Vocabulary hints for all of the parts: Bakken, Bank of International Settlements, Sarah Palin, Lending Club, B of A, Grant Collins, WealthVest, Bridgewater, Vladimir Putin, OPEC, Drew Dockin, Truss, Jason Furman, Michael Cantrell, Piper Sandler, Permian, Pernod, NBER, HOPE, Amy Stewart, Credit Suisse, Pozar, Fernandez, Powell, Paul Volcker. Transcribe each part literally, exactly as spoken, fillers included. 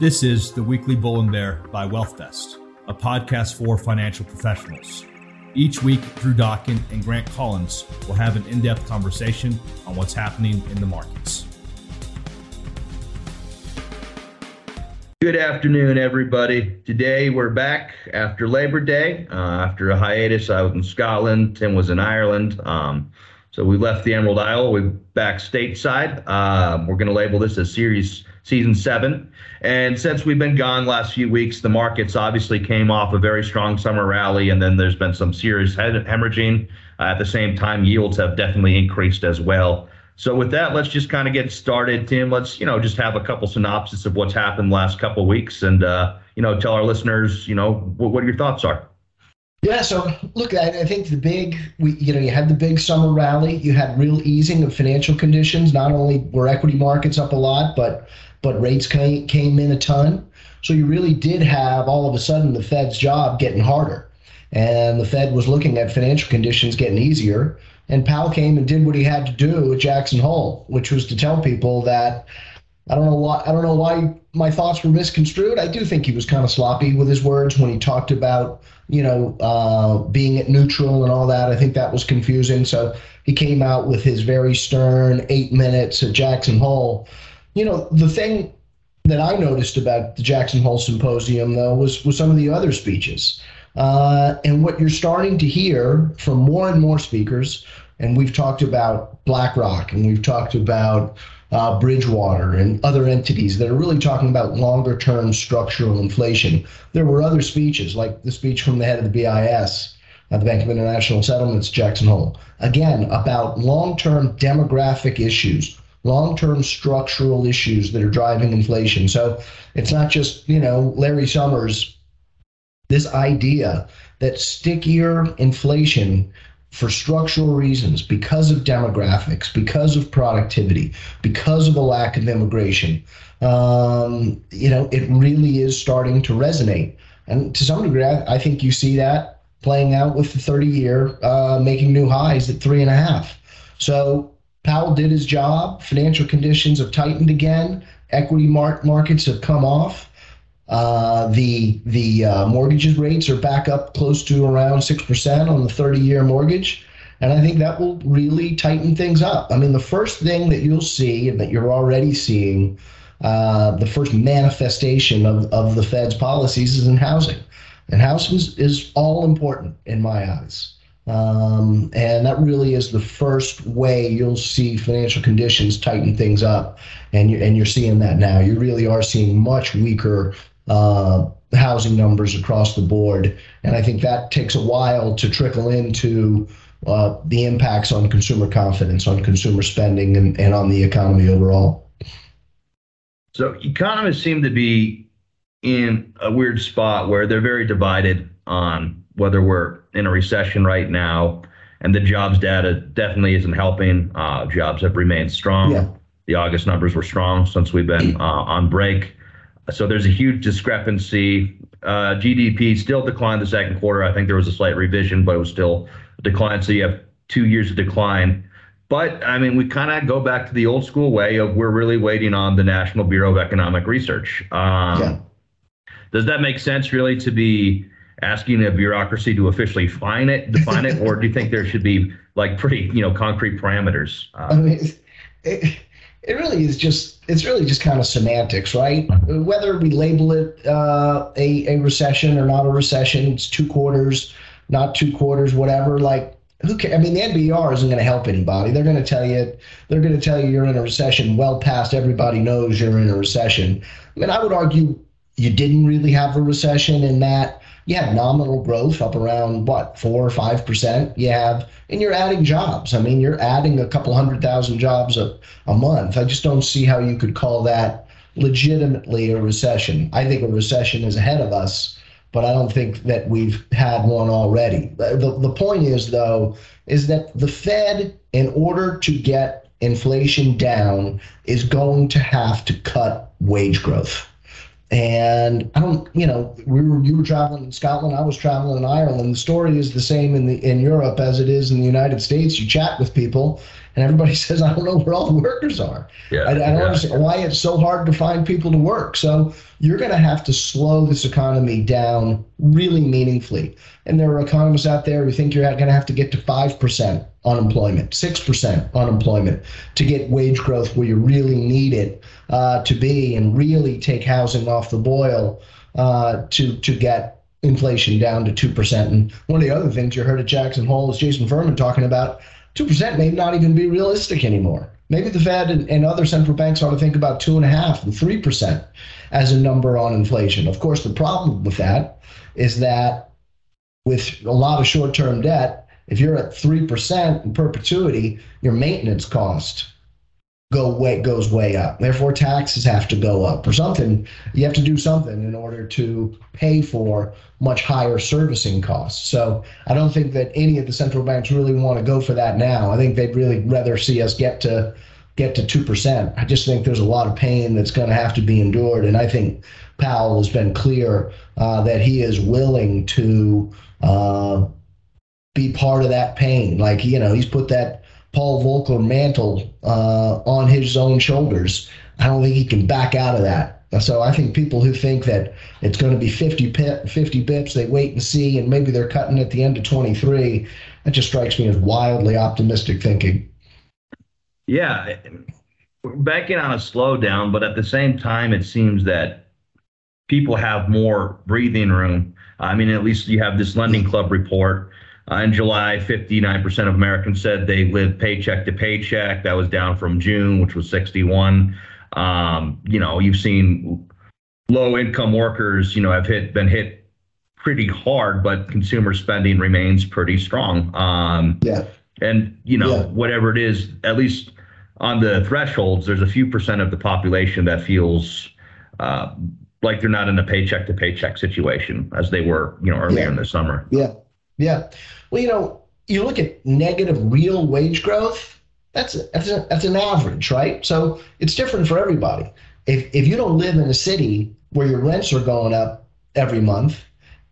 This is the Weekly Bull and Bear by WealthVest, a podcast for financial professionals. Each week, Drew Dockin and Grant Collins will have an in-depth conversation on what's happening in the markets. Good afternoon, everybody. Today, we're back after Labor Day. Uh, after a hiatus, I was in Scotland. Tim was in Ireland. Um, so we left the Emerald Isle. We're back stateside. Uh, we're going to label this as series season seven. And since we've been gone last few weeks, the markets obviously came off a very strong summer rally, and then there's been some serious hemorrhaging. Uh, at the same time, yields have definitely increased as well. So with that, let's just kind of get started, Tim. Let's, you know, just have a couple synopsis of what's happened the last couple of weeks and, uh, you know, tell our listeners, you know, what, what your thoughts are. Yeah, so look, I, I think the big, we, you know, you had the big summer rally. You had real easing of financial conditions. Not only were equity markets up a lot, but but rates came, came in a ton. So you really did have all of a sudden the Fed's job getting harder. And the Fed was looking at financial conditions getting easier. And Powell came and did what he had to do at Jackson Hole, which was to tell people that, I don't know why, I don't know why my thoughts were misconstrued. I do think he was kind of sloppy with his words when he talked about, you know, uh, being at neutral and all that. I think that was confusing. So he came out with his very stern eight minutes at Jackson Hole. You know, the thing that I noticed about the Jackson Hole symposium, though, was, was some of the other speeches. Uh, and what you're starting to hear from more and more speakers, and we've talked about BlackRock, and we've talked about uh, Bridgewater and other entities that are really talking about longer-term structural inflation. There were other speeches, like the speech from the head of the B I S, at the Bank of International Settlements, Jackson Hole, again, about long-term demographic issues, long-term structural issues that are driving inflation. So it's not just, you know, Larry Summers, this idea that stickier inflation for structural reasons, because of demographics, because of productivity, because of a lack of immigration, um, you know, it really is starting to resonate. And to some degree, I, I think you see that playing out with the thirty-year uh, making new highs at three and a half. So Powell did his job. Financial conditions have tightened again. Equity mar- markets have come off. Uh, the the uh, mortgages rates are back up close to around six percent on the thirty-year mortgage. And I think that will really tighten things up. I mean, the first thing that you'll see and that you're already seeing, uh, the first manifestation of, of the Fed's policies is in housing. And housing is, is all important in my eyes. Um, and that really is the first way you'll see financial conditions tighten things up, and you're, and you're seeing that now. You really are seeing much weaker uh, housing numbers across the board, and I think that takes a while to trickle into uh, the impacts on consumer confidence, on consumer spending, and, and on the economy overall. So economists seem to be in a weird spot where they're very divided on whether we're in a recession right now, and the jobs data definitely isn't helping. Uh, jobs have remained strong. Yeah. The August numbers were strong since we've been uh, on break. So there's a huge discrepancy. Uh, G D P still declined the second quarter. I think there was a slight revision, but it was still a decline. So you have two years of decline. But, I mean, we kind of go back to the old school way of we're really waiting on the National Bureau of Economic Research. Um, yeah. Does that make sense, really, to be asking a bureaucracy to officially define it, define it, or do you think there should be like pretty, you know, concrete parameters? Uh, I mean, it, it really is just, it's really just kind of semantics, right? Whether we label it uh, a, a recession or not a recession, it's two quarters, not two quarters, whatever, like who cares? I mean, the N B E R isn't going to help anybody. They're going to tell you, they're going to tell you you're in a recession well past everybody knows you're in a recession. I mean, I would argue you didn't really have a recession in that you have nominal growth up around, what, four or five percent you have, and you're adding jobs. I mean, you're adding a couple hundred thousand jobs a, a month. I just don't see how you could call that legitimately a recession. I think a recession is ahead of us, but I don't think that we've had one already. The, the point is, though, is that the Fed, in order to get inflation down, is going to have to cut wage growth. And I don't, you know, we were you were traveling in Scotland, I was traveling in Ireland. The story is the same in the in Europe as it is in the United States. You chat with people, and everybody says, I don't know where all the workers are. Yeah, I, I don't yeah. understand why it's so hard to find people to work. So you're going to have to slow this economy down really meaningfully. And there are economists out there who think you're going to have to get to five percent unemployment, six percent unemployment to get wage growth where you really need it uh, to be, and really take housing off the boil uh, to, to get inflation down to two percent. And one of the other things you heard at Jackson Hole is Jason Furman talking about two percent may not even be realistic anymore. Maybe the Fed and, and other central banks ought to think about two and a half and three percent as a number on inflation. Of course, the problem with that is that with a lot of short-term debt, if you're at three percent in perpetuity, your maintenance cost go way goes way up. Therefore, taxes have to go up or something. You have to do something in order to pay for much higher servicing costs. So I don't think that any of the central banks really want to go for that now. I think they'd really rather see us get to get to two percent. I just think there's a lot of pain that's going to have to be endured, and I think Powell has been clear uh, that he is willing to uh, be part of that pain. Like, you know, he's put that Paul Volcker mantle uh, on his own shoulders. I don't think he can back out of that. So I think people who think that it's going to be fifty, pip, fifty bips, they wait and see, and maybe they're cutting at the end of twenty-three, that just strikes me as wildly optimistic thinking. Yeah, we're banking on a slowdown, but at the same time, it seems that people have more breathing room. I mean, at least you have this Lending Club report. Uh, in July, fifty-nine percent of Americans said they lived paycheck to paycheck. That was down from June, which was sixty-one. Um, you know, you've seen low-income workers, you know, have hit been hit pretty hard, but consumer spending remains pretty strong. Um, yeah. And, you know, yeah. whatever it is, at least on the thresholds, there's a few percent of the population that feels uh, like they're not in a paycheck to paycheck situation as they were, you know, earlier yeah. in the summer. Yeah. Yeah. Well, you know, you look at negative real wage growth, that's a, that's, a, that's an average, right? So it's different for everybody. If if you don't live in a city where your rents are going up every month,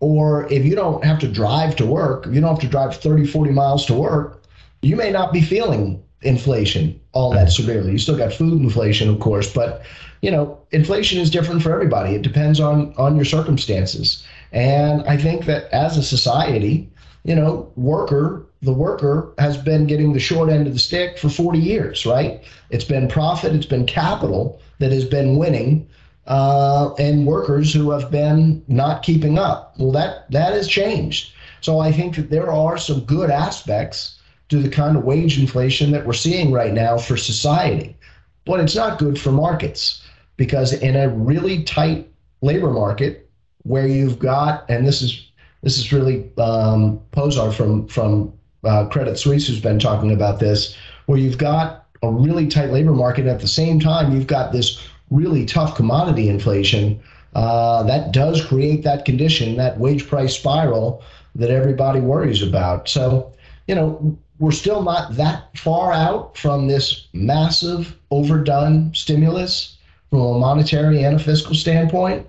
or if you don't have to drive to work, you don't have to drive thirty, forty miles to work, you may not be feeling inflation all that severely. You still got food inflation, of course, but, you know, inflation is different for everybody. It depends on on your circumstances. And I think that as a society, you know, worker, the worker has been getting the short end of the stick for forty years, right? It's been profit, it's been capital that has been winning, uh, and workers who have been not keeping up. Well, that, that has changed. So I think that there are some good aspects to the kind of wage inflation that we're seeing right now for society, but it's not good for markets, because in a really tight labor market, where you've got, and this is this is really um, Pozar from from uh, Credit Suisse who's been talking about this, where you've got a really tight labor market, and at the same time you've got this really tough commodity inflation uh, that does create that condition, that wage price spiral that everybody worries about. So, you know, we're still not that far out from this massive overdone stimulus from a monetary and a fiscal standpoint.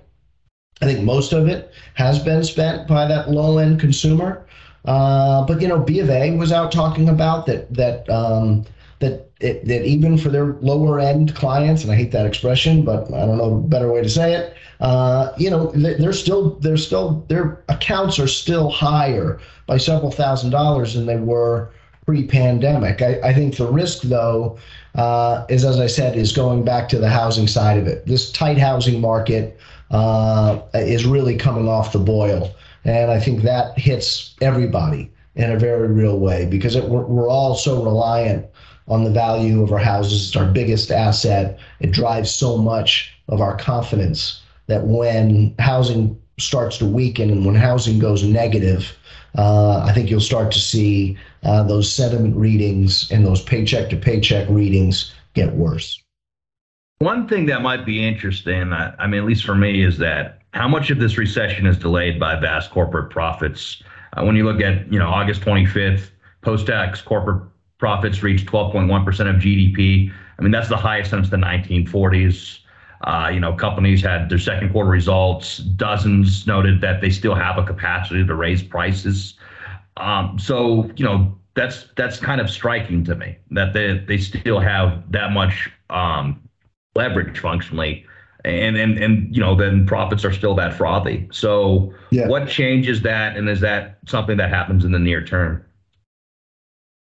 I think most of it has been spent by that low-end consumer. Uh, but, you know, B of A was out talking about that that um, that it, that even for their lower-end clients, and I hate that expression, but I don't know a better way to say it. Uh, you know, they're still they're still their accounts are still higher by several thousand dollars than they were pre-pandemic. I, I think the risk, though, uh, is, as I said, is going back to the housing side of it. This tight housing market Uh, is really coming off the boil. And I think that hits everybody in a very real way, because it, we're, we're all so reliant on the value of our houses. It's our biggest asset. It drives so much of our confidence that when housing starts to weaken and when housing goes negative, uh, I think you'll start to see uh, those sentiment readings and those paycheck to paycheck readings get worse. One thing that might be interesting, I, I mean, at least for me, is that how much of this recession is delayed by vast corporate profits. Uh, when you look at, you know, August twenty-fifth, post-tax corporate profits reached twelve point one percent of G D P. I mean, that's the highest since the nineteen forties. Uh, you know, companies had their second quarter results. Dozens noted that they still have a capacity to raise prices. Um, so, you know, that's that's kind of striking to me that they they still have that much um, leverage functionally, and and and you know then profits are still that frothy. So yeah. What changes that, and is that something that happens in the near term?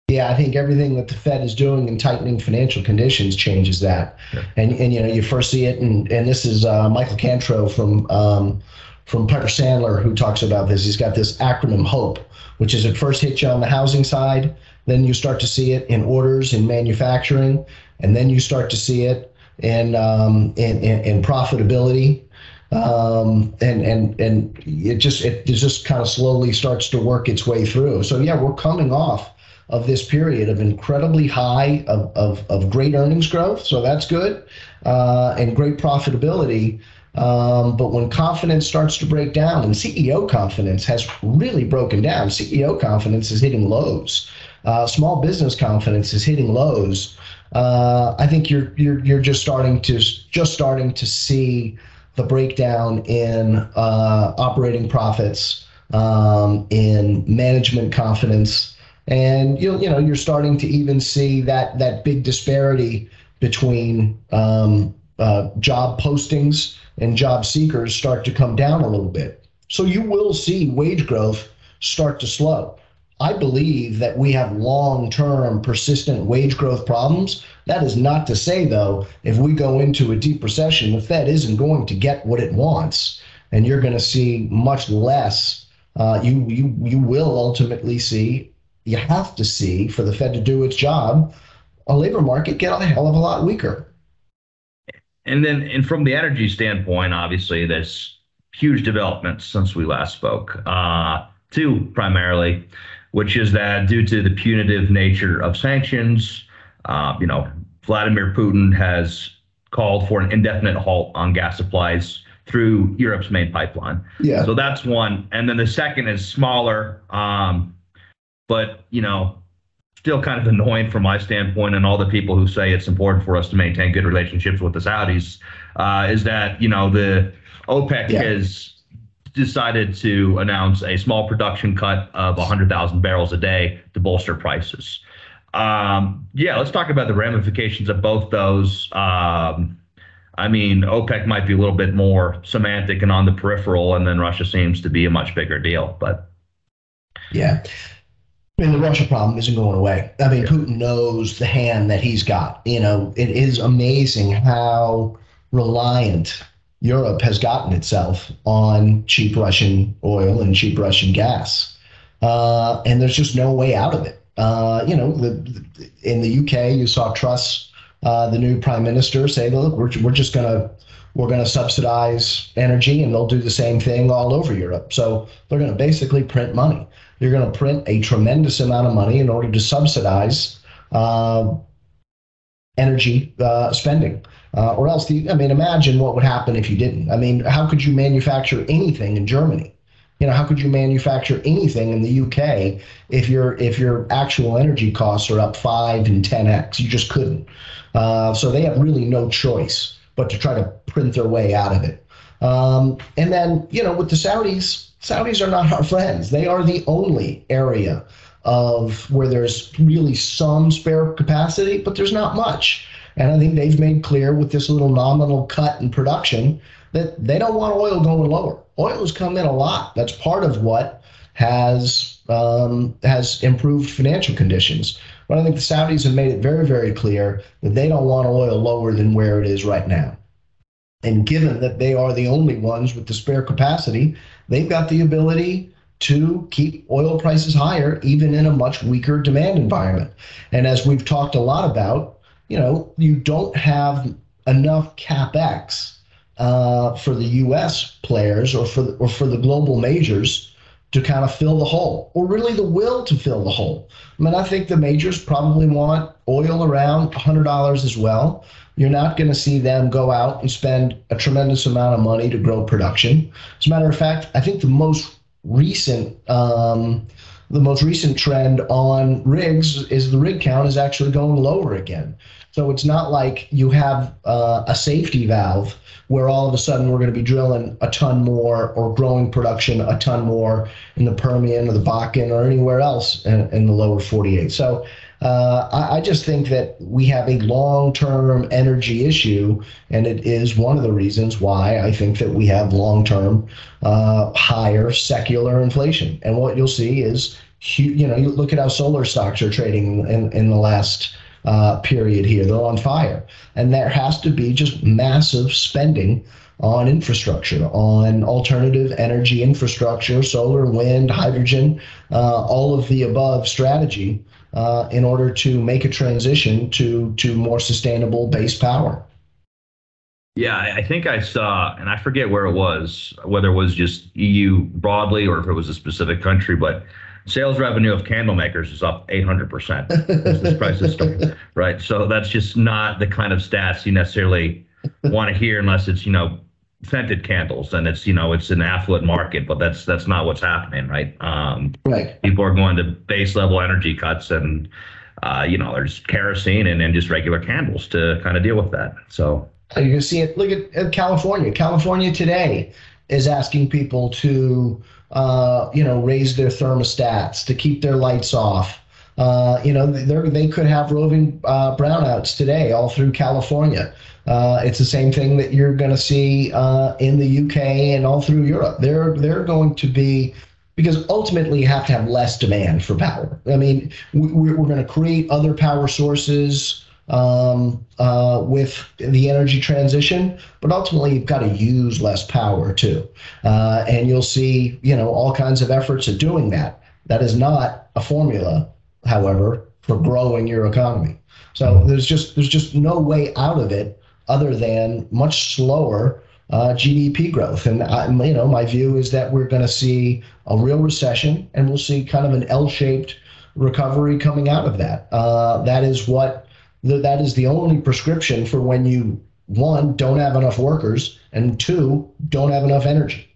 Yeah, I think everything that the Fed is doing in tightening financial conditions changes that, yeah. and and you know you first see it, and and this is uh, Michael Cantrell from um, from Piper Sandler who talks about this. He's got this acronym HOPE, which is it first hits you on the housing side, then you start to see it in orders in manufacturing, and then you start to see it in um, in, in in profitability. Um, and, and, and it just, it just kind of slowly starts to work its way through. So yeah, we're coming off of this period of incredibly high of, of, of great earnings growth. So that's good. Uh, and great profitability. Um, but when confidence starts to break down, and C E O confidence has really broken down, C E O confidence is hitting lows. Uh, small business confidence is hitting lows. Uh, I think you're, you're, you're just starting to, just starting to see the breakdown in uh, operating profits, um, in management confidence, and you you know you're starting to even see that that big disparity between um, uh, job postings and job seekers start to come down a little bit. So you will see wage growth start to slow. I believe that we have long-term persistent wage growth problems. That is not to say, though, if we go into a deep recession, the Fed isn't going to get what it wants, and you're going to see much less. Uh, you, you, you will ultimately see, you have to see, for the Fed to do its job, a labor market get a hell of a lot weaker. And then, and from the energy standpoint, obviously, there's huge developments since we last spoke. Uh, two, primarily. Which is that due to the punitive nature of sanctions, uh, you know, Vladimir Putin has called for an indefinite halt on gas supplies through Europe's main pipeline. Yeah. So that's one. And then the second is smaller, um, but, you know, still kind of annoying from my standpoint, and all the people who say it's important for us to maintain good relationships with the Saudis, uh, is that, you know, the OPEC yeah. has decided to announce a small production cut of one hundred thousand barrels a day to bolster prices. Um, yeah, let's talk about the ramifications of both those. Um, I mean, OPEC might be a little bit more semantic and on the peripheral, and then Russia seems to be a much bigger deal. But yeah, I mean, the Russia problem isn't going away. I mean, yeah. Putin knows the hand that he's got. You know, it is amazing how reliant Europe has gotten itself on cheap Russian oil and cheap Russian gas, uh, and there's just no way out of it. Uh, you know, the, the, in the U K, you saw Truss, uh, the new prime minister, say, "Look, we're we're just gonna we're gonna subsidize energy, and they'll do the same thing all over Europe." So they're gonna basically print money. You're gonna print a tremendous amount of money in order to subsidize uh, energy uh, spending. Uh, or else, the, I mean, imagine what would happen if you didn't. I mean, how could you manufacture anything in Germany? You know, how could you manufacture anything in the U K if your if your actual energy costs are up five and ten x? You just couldn't. Uh, so they have really no choice but to try to print their way out of it. Um, and then, you know, with the Saudis, Saudis are not our friends. They are the only area of where there's really some spare capacity, but there's not much. And I think they've made clear with this little nominal cut in production that they don't want oil going lower. Oil has come in a lot. That's part of what has um, has improved financial conditions. But I think the Saudis have made it very, very clear that they don't want oil lower than where it is right now. And given that they are the only ones with the spare capacity, they've got the ability to keep oil prices higher, even in a much weaker demand environment. And as we've talked a lot about, you know, you don't have enough CapEx uh, for the U S players or for the, or for the global majors to kind of fill the hole, or really the will to fill the hole. I mean, I think the majors probably want oil around one hundred dollars as well. You're not going to see them go out and spend a tremendous amount of money to grow production. As a matter of fact, I think the most recent um, the most recent trend on rigs is the rig count is actually going lower again. So it's not like you have uh, a safety valve where all of a sudden we're going to be drilling a ton more or growing production a ton more in the Permian or the Bakken or anywhere else in, in the lower forty-eight. So uh, I, I just think that we have a long-term energy issue, and it is one of the reasons why I think that we have long-term uh, higher secular inflation. And what you'll see is, you know, you look at how solar stocks are trading in, in the last Uh, period here. They're on fire. And there has to be just massive spending on infrastructure, on alternative energy infrastructure, solar, wind, hydrogen, uh, all of the above strategy uh, in order to make a transition to, to more sustainable base power. Yeah, I think I saw, and I forget where it was, whether it was just E U broadly or if it was a specific country, but sales revenue of candle makers is up eight hundred percent. This price is starting, right? So that's just not the kind of stats you necessarily want to hear unless it's, you know, scented candles and it's, you know, it's an affluent market, but that's that's not what's happening, right? Um, right. People are going to base level energy cuts and, uh, you know, there's kerosene and, and just regular candles to kind of deal with that. So you can see it. Look at, at California. California today is asking people to, uh, you know, raise their thermostats, to keep their lights off. Uh, you know, they they could have roving uh, brownouts today all through California. Uh, it's the same thing that you're going to see uh, in the U K and all through Europe. They're they're going to be, because ultimately you have to have less demand for power. I mean, we, we're going to create other power sources Um, uh, with the energy transition, but ultimately you've got to use less power too. Uh, and you'll see, you know, all kinds of efforts at doing that. That is not a formula, however, for growing your economy. So there's just there's just no way out of it other than much slower uh, G D P growth. And I, you know, my view is that we're going to see a real recession, and we'll see kind of an L-shaped recovery coming out of that. Uh, that is what. That is the only prescription for when you, one, don't have enough workers, and two, don't have enough energy.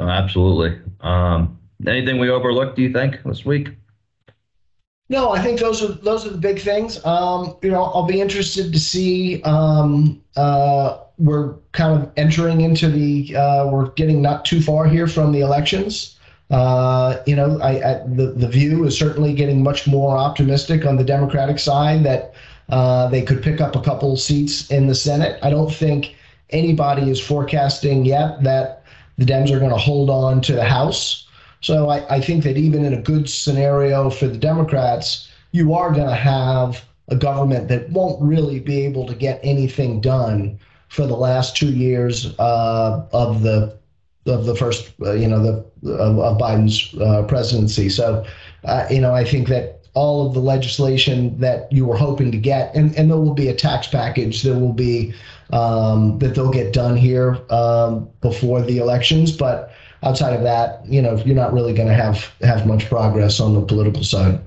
Oh, absolutely. Um, anything we overlooked, do you think, this week? No, I think those are those are the big things. Um, you know, I'll be interested to see. Um, uh, we're kind of entering into the. Uh, we're getting not too far here from the elections. Uh, you know, I, I, the the view is certainly getting much more optimistic on the Democratic side that uh, they could pick up a couple seats in the Senate. I don't think anybody is forecasting yet that the Dems are going to hold on to the House. So I, I think that even in a good scenario for the Democrats, you are going to have a government that won't really be able to get anything done for the last two years uh, of the of the first, uh, you know, the Of, of Biden's uh, presidency. So, uh, you know, I think that all of the legislation that you were hoping to get, and, and there will be a tax package that will be, um, that they'll get done here um, before the elections. But outside of that, you know, you're not really going to have, have much progress on the political side.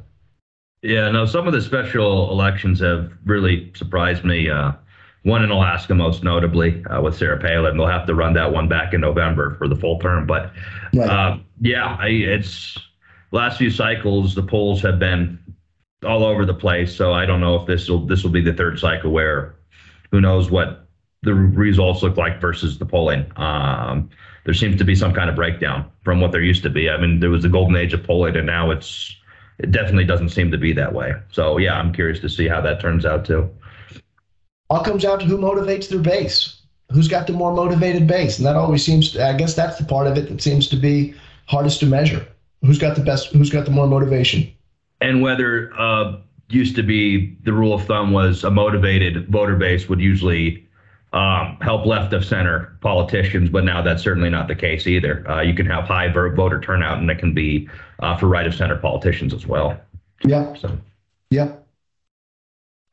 Yeah, no, some of the special elections have really surprised me. Uh, one in Alaska, most notably, uh, with Sarah Palin. They'll have to run that one back in November for the full term. But right. uh, yeah, I, it's last few cycles, the polls have been all over the place. So I don't know if this will this will be the third cycle where who knows what the results look like versus the polling. Um, there seems to be some kind of breakdown from what there used to be. I mean, there was the golden age of polling, and now it's it definitely doesn't seem to be that way. So yeah, I'm curious to see how that turns out too. All comes out to who motivates their base, who's got the more motivated base. And that always seems to, I guess that's the part of it that seems to be hardest to measure. Who's got the best, who's got the more motivation? And whether uh, used to be the rule of thumb was a motivated voter base would usually um, help left of center politicians, but now that's certainly not the case either. Uh, you can have high voter turnout, and it can be uh, for right of center politicians as well. Yeah. So. Yeah.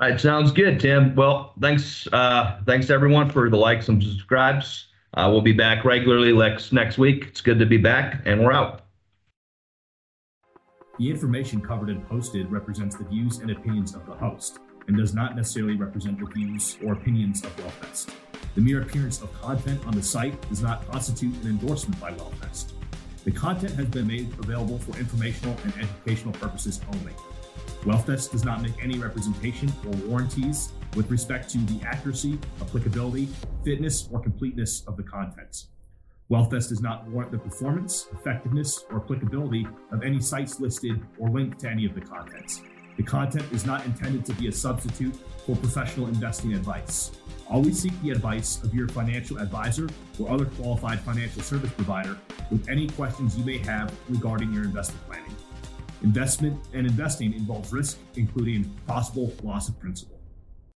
All right, sounds good, Tim. Well, thanks, uh, thanks everyone for the likes and subscribes. Uh, we'll be back regularly next next week. It's good to be back, and we're out. The information covered and posted represents the views and opinions of the host, and does not necessarily represent the views or opinions of WealthVest. The mere appearance of content on the site does not constitute an endorsement by WealthVest. The content has been made available for informational and educational purposes only. WealthVest does not make any representation or warranties with respect to the accuracy, applicability, fitness, or completeness of the contents. WealthVest does not warrant the performance, effectiveness, or applicability of any sites listed or linked to any of the contents. The content is not intended to be a substitute for professional investing advice. Always seek the advice of your financial advisor or other qualified financial service provider with any questions you may have regarding your investment planning. Investment and investing involves risk, including possible loss of principal.